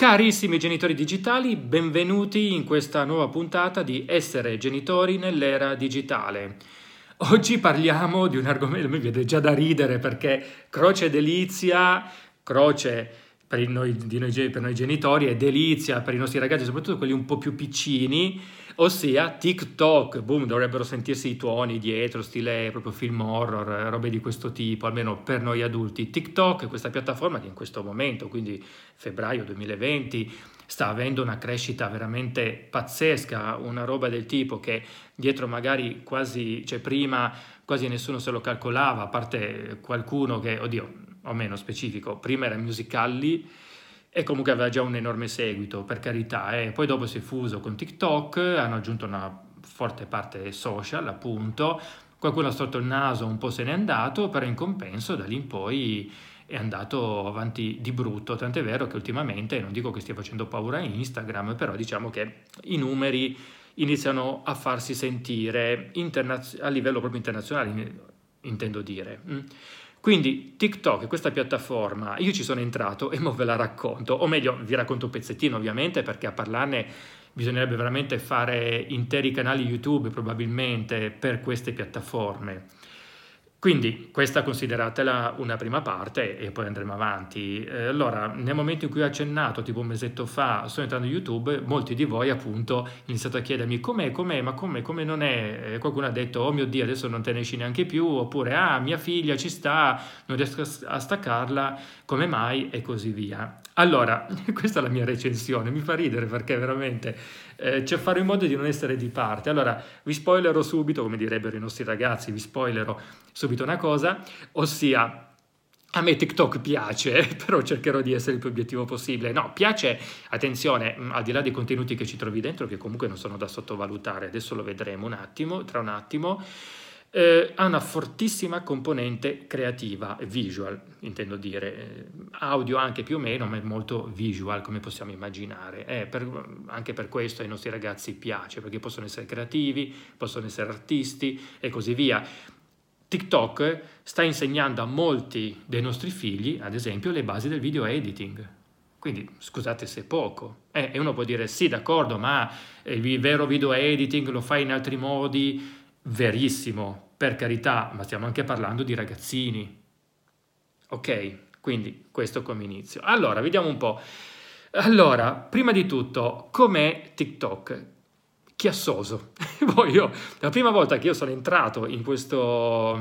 Carissimi genitori digitali, benvenuti in questa nuova puntata di Essere genitori nell'era digitale. Oggi parliamo di un argomento, mi viene già da ridere perché croce e delizia, croce per noi genitori e delizia per i nostri ragazzi, soprattutto quelli un po' più piccini, ossia TikTok. Boom, dovrebbero sentirsi i tuoni dietro, stile proprio film horror, robe di questo tipo, almeno per noi adulti. TikTok è questa piattaforma che in questo momento, quindi febbraio 2020, sta avendo una crescita veramente pazzesca, una roba del tipo che dietro magari prima quasi nessuno se lo calcolava, a parte qualcuno che, o meno specifico, prima era Musical.ly, e comunque aveva già un enorme seguito, per carità, e poi dopo si è fuso con TikTok, hanno aggiunto una forte parte social, appunto, qualcuno ha storto il naso, un po' se n'è andato, però in compenso da lì in poi è andato avanti di brutto, tant'è vero che ultimamente, non dico che stia facendo paura a Instagram, però diciamo che i numeri iniziano a farsi sentire a livello proprio internazionale, intendo dire. Quindi TikTok, questa piattaforma, io ci sono entrato e mo ve la racconto, o meglio vi racconto un pezzettino ovviamente, perché a parlarne bisognerebbe veramente fare interi canali YouTube probabilmente per queste piattaforme. Quindi questa consideratela una prima parte e poi andremo avanti. Allora, nel momento in cui ho accennato, tipo un mesetto fa, sono entrato in YouTube, molti di voi appunto hanno iniziato a chiedermi com'è, non è. Qualcuno ha detto, oh mio Dio, adesso non te ne esci neanche più, oppure, mia figlia ci sta, non riesco a staccarla, come mai, e così via. Allora, questa è la mia recensione, mi fa ridere perché veramente c'è fare in modo di non essere di parte. Allora, vi spoilerò subito, come direbbero i nostri ragazzi, vi spoilerò subito una cosa, ossia a me TikTok piace, però cercherò di essere il più obiettivo possibile. No, piace, attenzione, al di là dei contenuti che ci trovi dentro, che comunque non sono da sottovalutare, adesso lo vedremo tra un attimo, ha una fortissima componente creativa, visual, intendo dire, audio anche più o meno, ma è molto visual, come possiamo immaginare. Anche per questo ai nostri ragazzi piace, perché possono essere creativi, possono essere artisti e così via. TikTok sta insegnando a molti dei nostri figli, ad esempio, le basi del video editing. Quindi, scusate se è poco. E uno può dire, sì, d'accordo, ma il vero video editing lo fai in altri modi. Verissimo, per carità, ma stiamo anche parlando di ragazzini. Ok, quindi questo come inizio. Allora, vediamo un po'. Allora, prima di tutto, com'è TikTok? Chiassoso. La prima volta che io sono entrato in questa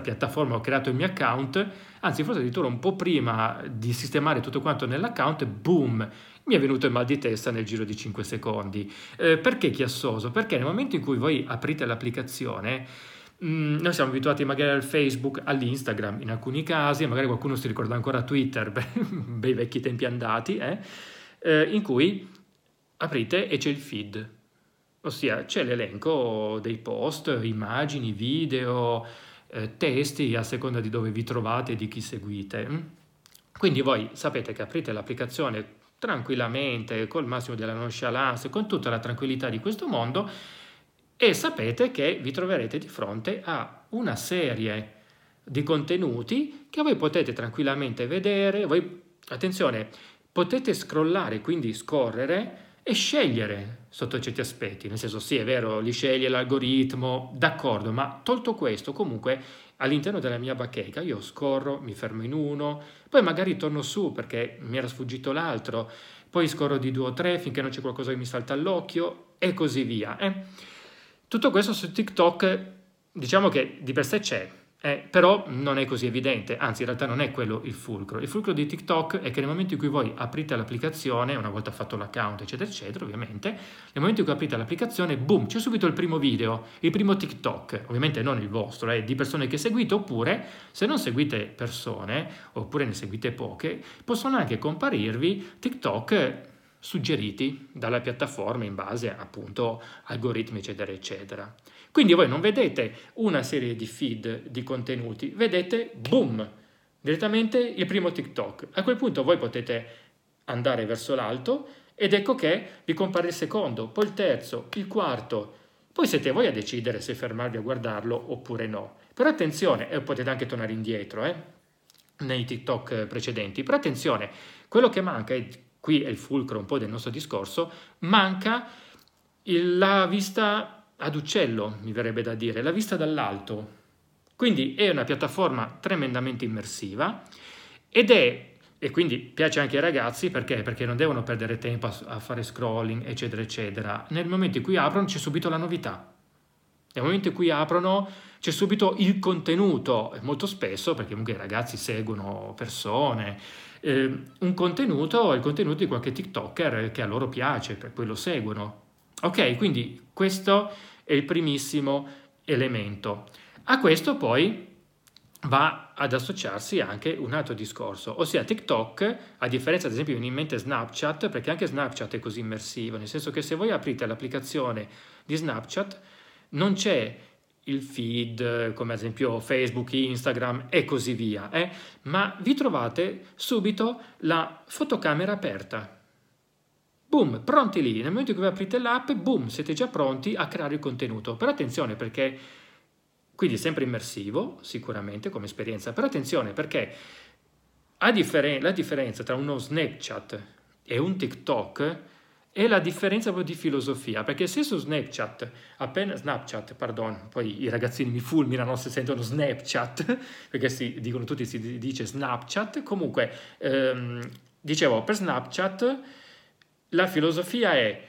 piattaforma, ho creato il mio account, anzi forse addirittura un po' prima di sistemare tutto quanto nell'account, boom, mi è venuto il mal di testa nel giro di 5 secondi. Perché chiassoso? Perché nel momento in cui voi aprite l'applicazione, noi siamo abituati magari al Facebook, all'Instagram in alcuni casi, magari qualcuno si ricorda ancora Twitter, bei vecchi tempi andati, in cui aprite e c'è il feed. Ossia c'è l'elenco dei post, immagini, video, testi a seconda di dove vi trovate e di chi seguite. Quindi voi sapete che aprite l'applicazione tranquillamente, col massimo della nonchalance, con tutta la tranquillità di questo mondo, e sapete che vi troverete di fronte a una serie di contenuti che voi potete tranquillamente vedere. Voi, attenzione, potete scrollare, quindi scorrere, e scegliere sotto certi aspetti, nel senso sì, è vero, li sceglie l'algoritmo, d'accordo, ma tolto questo comunque all'interno della mia bacheca io scorro, mi fermo in uno, poi magari torno su perché mi era sfuggito l'altro, poi scorro di 2 o 3 finché non c'è qualcosa che mi salta all'occhio e così via. Tutto questo su TikTok diciamo che di per sé c'è, però non è così evidente, anzi in realtà non è quello il fulcro. Il fulcro di TikTok è che nel momento in cui voi aprite l'applicazione, una volta fatto l'account eccetera eccetera ovviamente, nel momento in cui aprite l'applicazione, boom, c'è subito il primo video, il primo TikTok, ovviamente non il vostro, è di persone che seguite, oppure se non seguite persone, oppure ne seguite poche, possono anche comparirvi TikTok suggeriti dalla piattaforma in base appunto algoritmi eccetera eccetera. Quindi voi non vedete una serie di feed di contenuti, vedete boom, direttamente il primo TikTok. A quel punto voi potete andare verso l'alto ed ecco che vi compare il secondo, poi il terzo, il quarto, poi siete voi a decidere se fermarvi a guardarlo oppure no. Però attenzione, potete anche tornare indietro nei TikTok precedenti, però attenzione, quello che manca è qui è il fulcro un po' del nostro discorso, manca la vista ad uccello, mi verrebbe da dire, la vista dall'alto. Quindi è una piattaforma tremendamente immersiva e quindi piace anche ai ragazzi perché non devono perdere tempo a fare scrolling, eccetera, eccetera. Nel momento in cui aprono c'è subito la novità. Nel momento in cui aprono c'è subito il contenuto, molto spesso, perché comunque i ragazzi seguono persone, un contenuto è il contenuto di qualche TikToker che a loro piace, per quello seguono. Ok, quindi questo è il primissimo elemento. A questo poi va ad associarsi anche un altro discorso, ossia TikTok, a differenza ad esempio viene in mente Snapchat, perché anche Snapchat è così immersivo, nel senso che se voi aprite l'applicazione di Snapchat non c'è il feed come ad esempio Facebook, Instagram e così via, ma vi trovate subito la fotocamera aperta. Boom, pronti lì, nel momento in cui aprite l'app, boom, siete già pronti a creare il contenuto. Però attenzione perché, quindi sempre immersivo sicuramente come esperienza, però attenzione perché la differenza tra uno Snapchat e un TikTok è la differenza proprio di filosofia, perché se su Snapchat, poi i ragazzini mi fulminano se sentono Snapchat, perché si dice Snapchat, comunque dicevo per Snapchat la filosofia è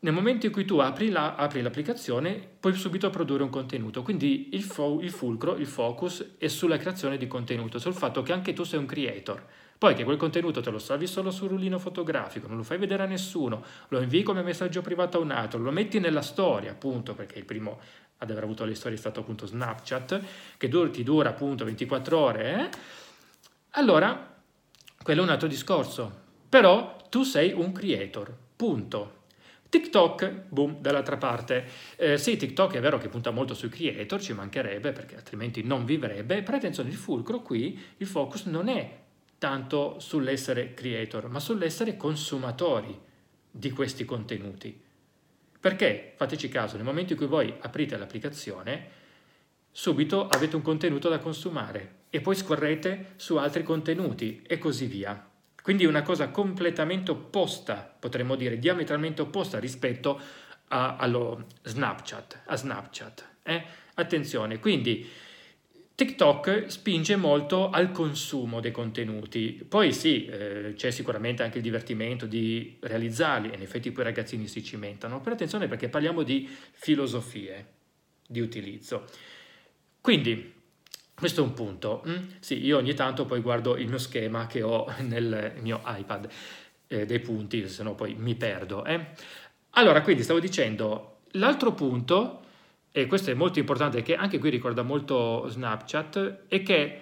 nel momento in cui tu apri l'applicazione puoi subito produrre un contenuto, quindi il focus è sulla creazione di contenuto, sul fatto che anche tu sei un creator. Poi che quel contenuto te lo salvi solo sul rullino fotografico, non lo fai vedere a nessuno, lo invii come messaggio privato a un altro, lo metti nella storia appunto, perché il primo ad aver avuto le storie è stato appunto Snapchat, che ti dura appunto 24 ore, allora quello è un altro discorso, però tu sei un creator, punto. TikTok, boom, dall'altra parte. Sì, TikTok è vero che punta molto sui creator, ci mancherebbe perché altrimenti non vivrebbe, però attenzione, il fulcro qui, il focus non è tanto sull'essere creator, ma sull'essere consumatori di questi contenuti. Perché, fateci caso, nel momento in cui voi aprite l'applicazione, subito avete un contenuto da consumare e poi scorrete su altri contenuti e così via. Quindi è una cosa completamente opposta, potremmo dire diametralmente opposta rispetto allo Snapchat. Attenzione, quindi TikTok spinge molto al consumo dei contenuti. Poi sì, c'è sicuramente anche il divertimento di realizzarli, e in effetti poi i ragazzini si cimentano, però attenzione perché parliamo di filosofie di utilizzo. Quindi questo è un punto. Sì, io ogni tanto poi guardo il mio schema che ho nel mio iPad dei punti, se no poi mi perdo. Allora, quindi stavo dicendo, l'altro punto, e questo è molto importante, che anche qui ricorda molto Snapchat, è che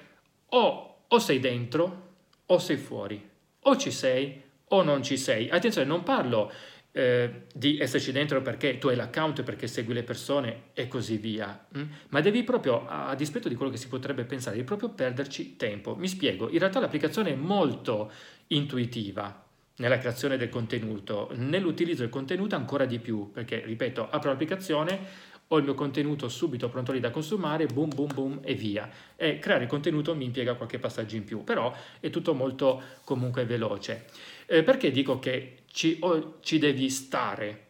o sei dentro o sei fuori, o ci sei o non ci sei. Attenzione, non parlo di esserci dentro perché tu hai l'account, perché segui le persone e così via, ma devi proprio, a dispetto di quello che si potrebbe pensare, devi proprio perderci tempo. Mi spiego, in realtà l'applicazione è molto intuitiva nella creazione del contenuto, nell'utilizzo del contenuto ancora di più, perché ripeto, apro l'applicazione, ho il mio contenuto subito pronto lì da consumare, boom boom boom e via, e creare contenuto mi impiega qualche passaggio in più, però è tutto molto comunque veloce. Perché dico che ci devi stare?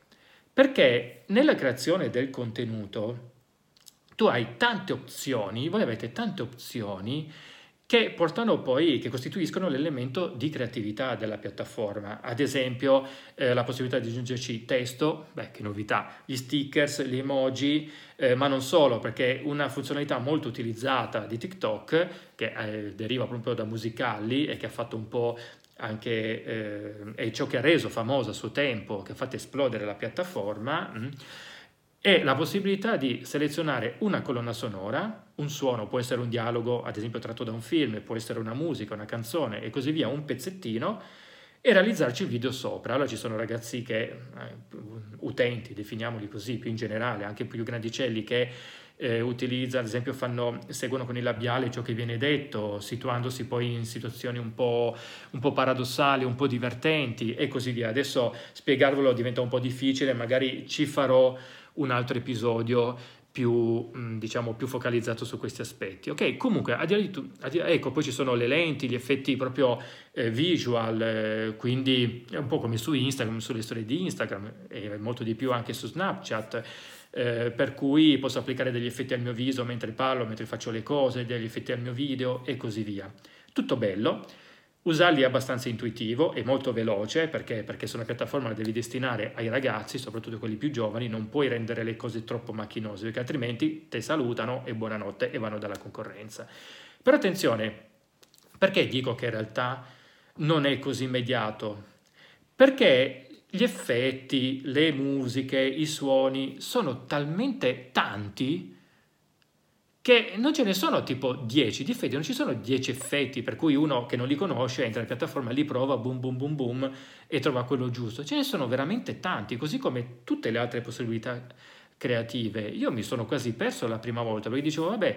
Perché nella creazione del contenuto tu hai tante opzioni, voi avete tante opzioni che portano poi, che costituiscono l'elemento di creatività della piattaforma. Ad esempio la possibilità di aggiungerci testo, che novità, gli stickers, gli emoji, ma non solo, perché una funzionalità molto utilizzata di TikTok, che deriva proprio da Musical.ly e che ha fatto un po' anche è ciò che ha reso famosa a suo tempo, che ha fatto esplodere la piattaforma, è la possibilità di selezionare una colonna sonora, un suono, può essere un dialogo ad esempio tratto da un film, può essere una musica, una canzone e così via, un pezzettino, e realizzarci il video sopra. Allora ci sono ragazzi che, utenti, definiamoli così più in generale, anche più grandicelli, che utilizzano, ad esempio seguono con il labiale ciò che viene detto, situandosi poi in situazioni un po' paradossali, un po' divertenti e così via. Adesso spiegarvelo diventa un po' difficile, magari ci farò un altro episodio più, diciamo, più focalizzato su questi aspetti. Ok, comunque, a dire di ecco, poi ci sono le lenti, gli effetti proprio visual, quindi è un po' come su Instagram, sulle storie di Instagram e molto di più anche su Snapchat, per cui posso applicare degli effetti al mio viso mentre parlo, mentre faccio le cose, degli effetti al mio video e così via. Tutto bello. Usarli è abbastanza intuitivo e molto veloce, perché su una piattaforma la devi destinare ai ragazzi, soprattutto quelli più giovani, non puoi rendere le cose troppo macchinose, perché altrimenti te salutano e buonanotte e vanno dalla concorrenza. Però attenzione, perché dico che in realtà non è così immediato? Perché gli effetti, le musiche, i suoni sono talmente tanti che non ce ne sono tipo 10 di effetti, non ci sono 10 effetti per cui uno che non li conosce entra in piattaforma, li prova, boom boom boom boom, e trova quello giusto. Ce ne sono veramente tanti, così come tutte le altre possibilità creative. Io mi sono quasi perso la prima volta, perché dicevo vabbè,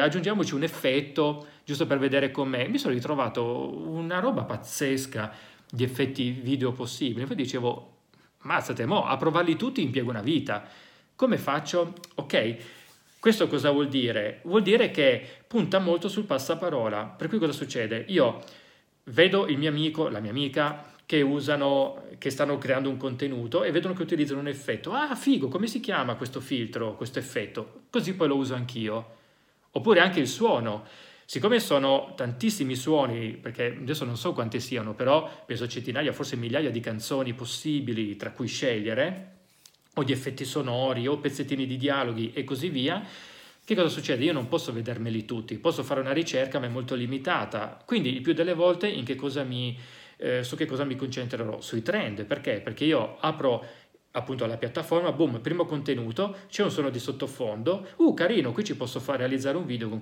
aggiungiamoci un effetto giusto per vedere com'è. Mi sono ritrovato una roba pazzesca di effetti video possibili, poi dicevo mazzate, mo a provarli tutti impiego una vita, come faccio? Ok, questo cosa vuol dire? Vuol dire che punta molto sul passaparola, per cui cosa succede? Io vedo il mio amico, la mia amica che stanno creando un contenuto e vedono che utilizzano un effetto. Ah, figo, come si chiama questo filtro, questo effetto? Così poi lo uso anch'io. Oppure anche il suono. Siccome sono tantissimi suoni, perché adesso non so quanti siano, però penso centinaia, forse migliaia di canzoni possibili tra cui scegliere, o di effetti sonori, o pezzettini di dialoghi e così via, che cosa succede? Io non posso vedermeli tutti, posso fare una ricerca ma è molto limitata, quindi il più delle volte su che cosa mi concentrerò? Sui trend. Perché? Perché io apro appunto la piattaforma, boom, primo contenuto, c'è un suono di sottofondo, carino, qui ci posso far realizzare un video con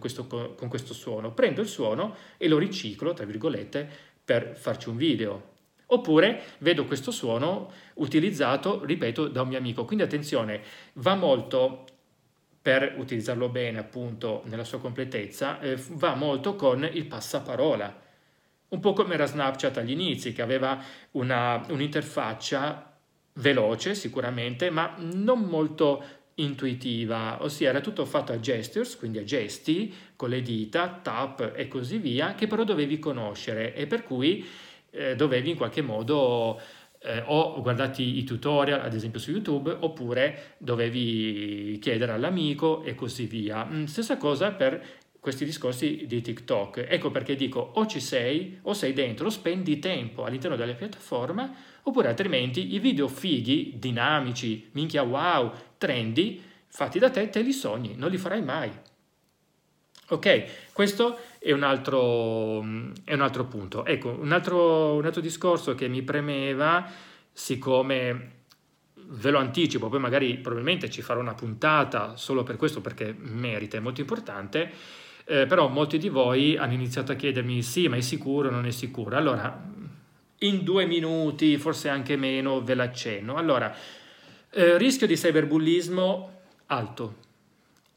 questo suono, prendo il suono e lo riciclo, tra virgolette, per farci un video. Oppure vedo questo suono utilizzato, ripeto, da un mio amico. Quindi attenzione, va molto, per utilizzarlo bene appunto nella sua completezza, va molto con il passaparola. Un po' come era Snapchat agli inizi, che aveva un'interfaccia veloce sicuramente, ma non molto intuitiva, ossia era tutto fatto a gestures, quindi a gesti, con le dita, tap e così via, che però dovevi conoscere e per cui dovevi in qualche modo o guardarti i tutorial ad esempio su YouTube, oppure dovevi chiedere all'amico e così via. Stessa cosa per questi discorsi di TikTok. Ecco perché dico, o ci sei o sei dentro, spendi tempo all'interno della piattaforma, oppure altrimenti i video fighi, dinamici, minchia wow, trendy, fatti da te, te li sogni, non li farai mai. Ok, questo è un altro punto. Ecco, un altro discorso che mi premeva, siccome ve lo anticipo, poi magari probabilmente ci farò una puntata solo per questo perché merita, è molto importante, però molti di voi hanno iniziato a chiedermi sì, ma è sicuro, non è sicuro? Allora, in 2 minuti, forse anche meno, ve l'accenno. Allora, rischio di cyberbullismo alto.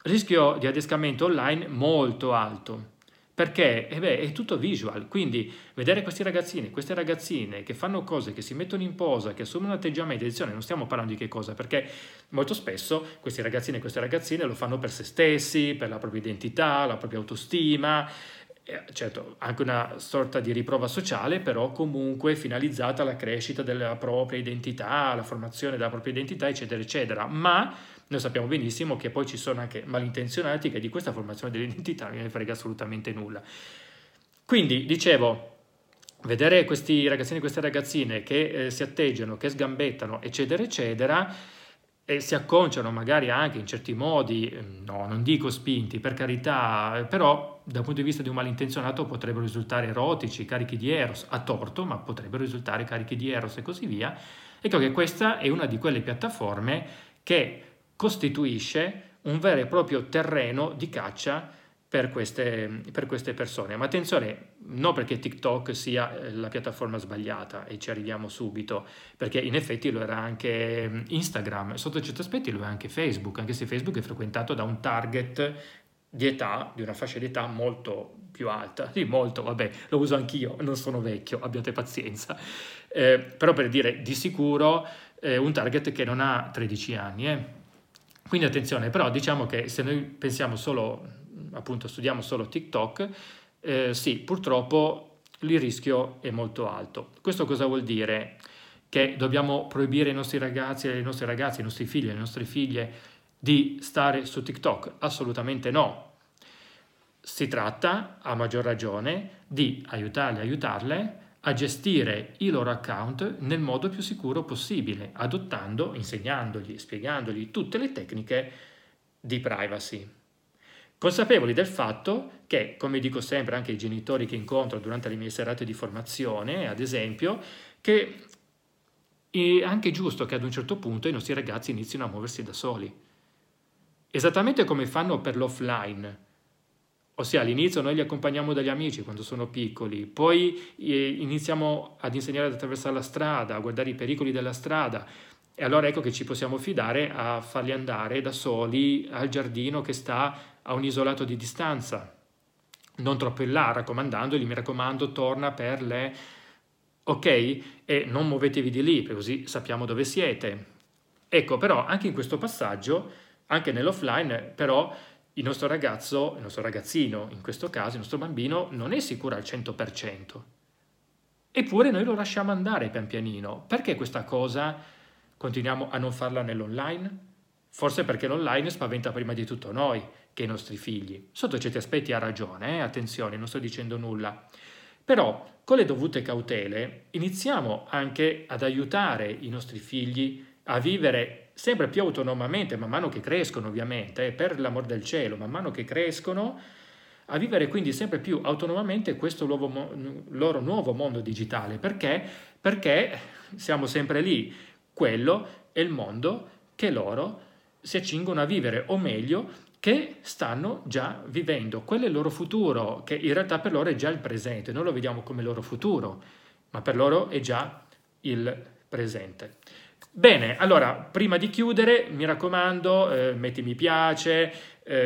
Rischio di adescamento online molto alto, perché è tutto visual, quindi vedere questi ragazzini, queste ragazzine che fanno cose, che si mettono in posa, che assumono atteggiamenti, attenzione, non stiamo parlando di che cosa, perché molto spesso questi ragazzini e queste ragazzine lo fanno per se stessi, per la propria identità, la propria autostima, certo anche una sorta di riprova sociale, però comunque finalizzata alla crescita della propria identità, alla formazione della propria identità, eccetera eccetera. Ma noi sappiamo benissimo che poi ci sono anche malintenzionati che di questa formazione dell'identità non ne frega assolutamente nulla. Quindi dicevo, vedere questi ragazzini e queste ragazzine che si atteggiano, che sgambettano, eccetera eccetera, e si acconciano magari anche in certi modi, no, non dico spinti, per carità, però dal punto di vista di un malintenzionato potrebbero risultare erotici, carichi di eros, a torto, ma potrebbero risultare carichi di eros e così via. Ecco che questa è una di quelle piattaforme che costituisce un vero e proprio terreno di caccia per queste persone. Ma attenzione, non perché TikTok sia la piattaforma sbagliata, e ci arriviamo subito, perché in effetti lo era anche Instagram, sotto certi aspetti lo è anche Facebook, anche se Facebook è frequentato da un target di età, di una fascia di età molto più alta. Sì, molto, vabbè, lo uso anch'io, non sono vecchio, abbiate pazienza. Però per dire, di sicuro un target che non ha 13 anni, Quindi attenzione, però diciamo che se noi pensiamo solo, appunto studiamo solo TikTok, sì, purtroppo il rischio è molto alto. Questo cosa vuol dire? Che dobbiamo proibire ai nostri ragazzi, alle nostre ragazze, ai nostri figli, alle nostre figlie di stare su TikTok? Assolutamente no. Si tratta, a maggior ragione, di aiutarli, aiutarle a gestire i loro account nel modo più sicuro possibile, adottando, insegnandogli, spiegandogli tutte le tecniche di privacy. Consapevoli del fatto che, come dico sempre anche ai genitori che incontro durante le mie serate di formazione, ad esempio, che è anche giusto che ad un certo punto i nostri ragazzi inizino a muoversi da soli. Esattamente come fanno per l'offline. Ossia all'inizio noi li accompagniamo dagli amici quando sono piccoli, poi iniziamo ad insegnare ad attraversare la strada, a guardare i pericoli della strada e allora ecco che ci possiamo fidare a farli andare da soli al giardino che sta a un isolato di distanza, non troppo in là, raccomandandogli, mi raccomando, torna per le... ok? E non muovetevi di lì, perché così sappiamo dove siete. Ecco, però anche in questo passaggio, anche nell'offline, però... il nostro ragazzo, il nostro ragazzino, in questo caso il nostro bambino, non è sicuro al 100%. Eppure noi lo lasciamo andare pian pianino. Perché questa cosa continuiamo a non farla nell'online? Forse perché l'online spaventa prima di tutto noi che i nostri figli. Sotto certi aspetti ha ragione, attenzione, non sto dicendo nulla. Però con le dovute cautele iniziamo anche ad aiutare i nostri figli a vivere sempre più autonomamente, man mano che crescono ovviamente, per l'amor del cielo, man mano che crescono, a vivere quindi sempre più autonomamente questo loro nuovo mondo digitale. Perché? Perché siamo sempre lì, quello è il mondo che loro si accingono a vivere, o meglio, che stanno già vivendo. Quello è il loro futuro, che in realtà per loro è già il presente, noi lo vediamo come il loro futuro, ma per loro è già il presente. Bene, allora, prima di chiudere, mi raccomando, metti mi piace,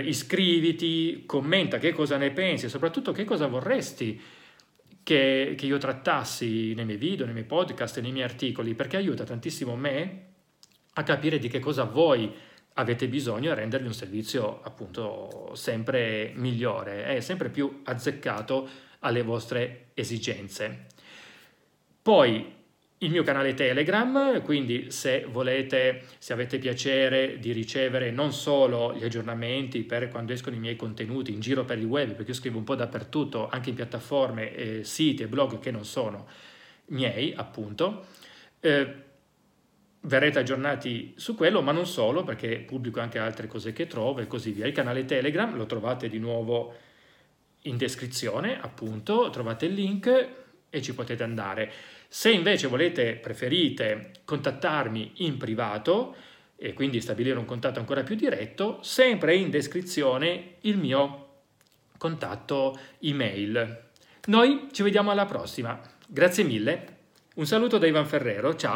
iscriviti, commenta che cosa ne pensi e soprattutto che cosa vorresti che io trattassi nei miei video, nei miei podcast, nei miei articoli, perché aiuta tantissimo me a capire di che cosa voi avete bisogno e rendervi un servizio appunto sempre migliore e sempre più azzeccato alle vostre esigenze. Poi, il mio canale Telegram, quindi se volete, se avete piacere di ricevere non solo gli aggiornamenti per quando escono i miei contenuti in giro per il web, perché io scrivo un po' dappertutto, anche in piattaforme, siti e blog che non sono miei, appunto, verrete aggiornati su quello, ma non solo, perché pubblico anche altre cose che trovo e così via. Il canale Telegram lo trovate di nuovo in descrizione, appunto, trovate il link e ci potete andare. Se invece preferite contattarmi in privato e quindi stabilire un contatto ancora più diretto, sempre in descrizione il mio contatto email. Noi ci vediamo alla prossima. Grazie mille. Un saluto da Ivan Ferrero. Ciao.